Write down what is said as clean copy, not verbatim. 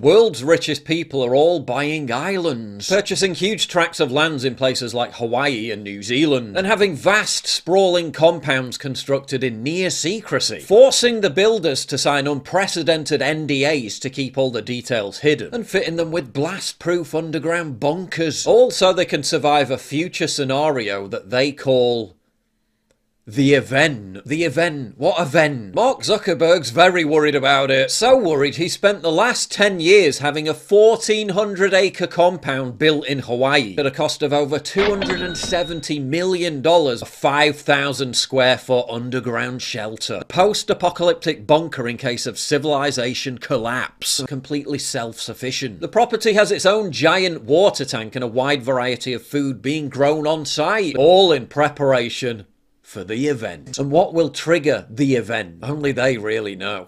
World's richest people are all buying islands, purchasing huge tracts of lands in places like Hawaii and New Zealand, and having vast, sprawling compounds constructed in near secrecy, forcing the builders to sign unprecedented NDAs to keep all the details hidden, and fitting them with blast-proof underground bunkers, all so they can survive a future scenario that they call the event. The event. What event? Mark Zuckerberg's very worried about it. So worried he spent the last 10 years having a 1,400 acre compound built in Hawaii at a cost of over $270 million, a 5,000 square foot underground shelter, a post-apocalyptic bunker in case of civilization collapse, completely self-sufficient. The property has its own giant water tank and a wide variety of food being grown on site, all in preparation for the event. And what will trigger the event? Only they really know.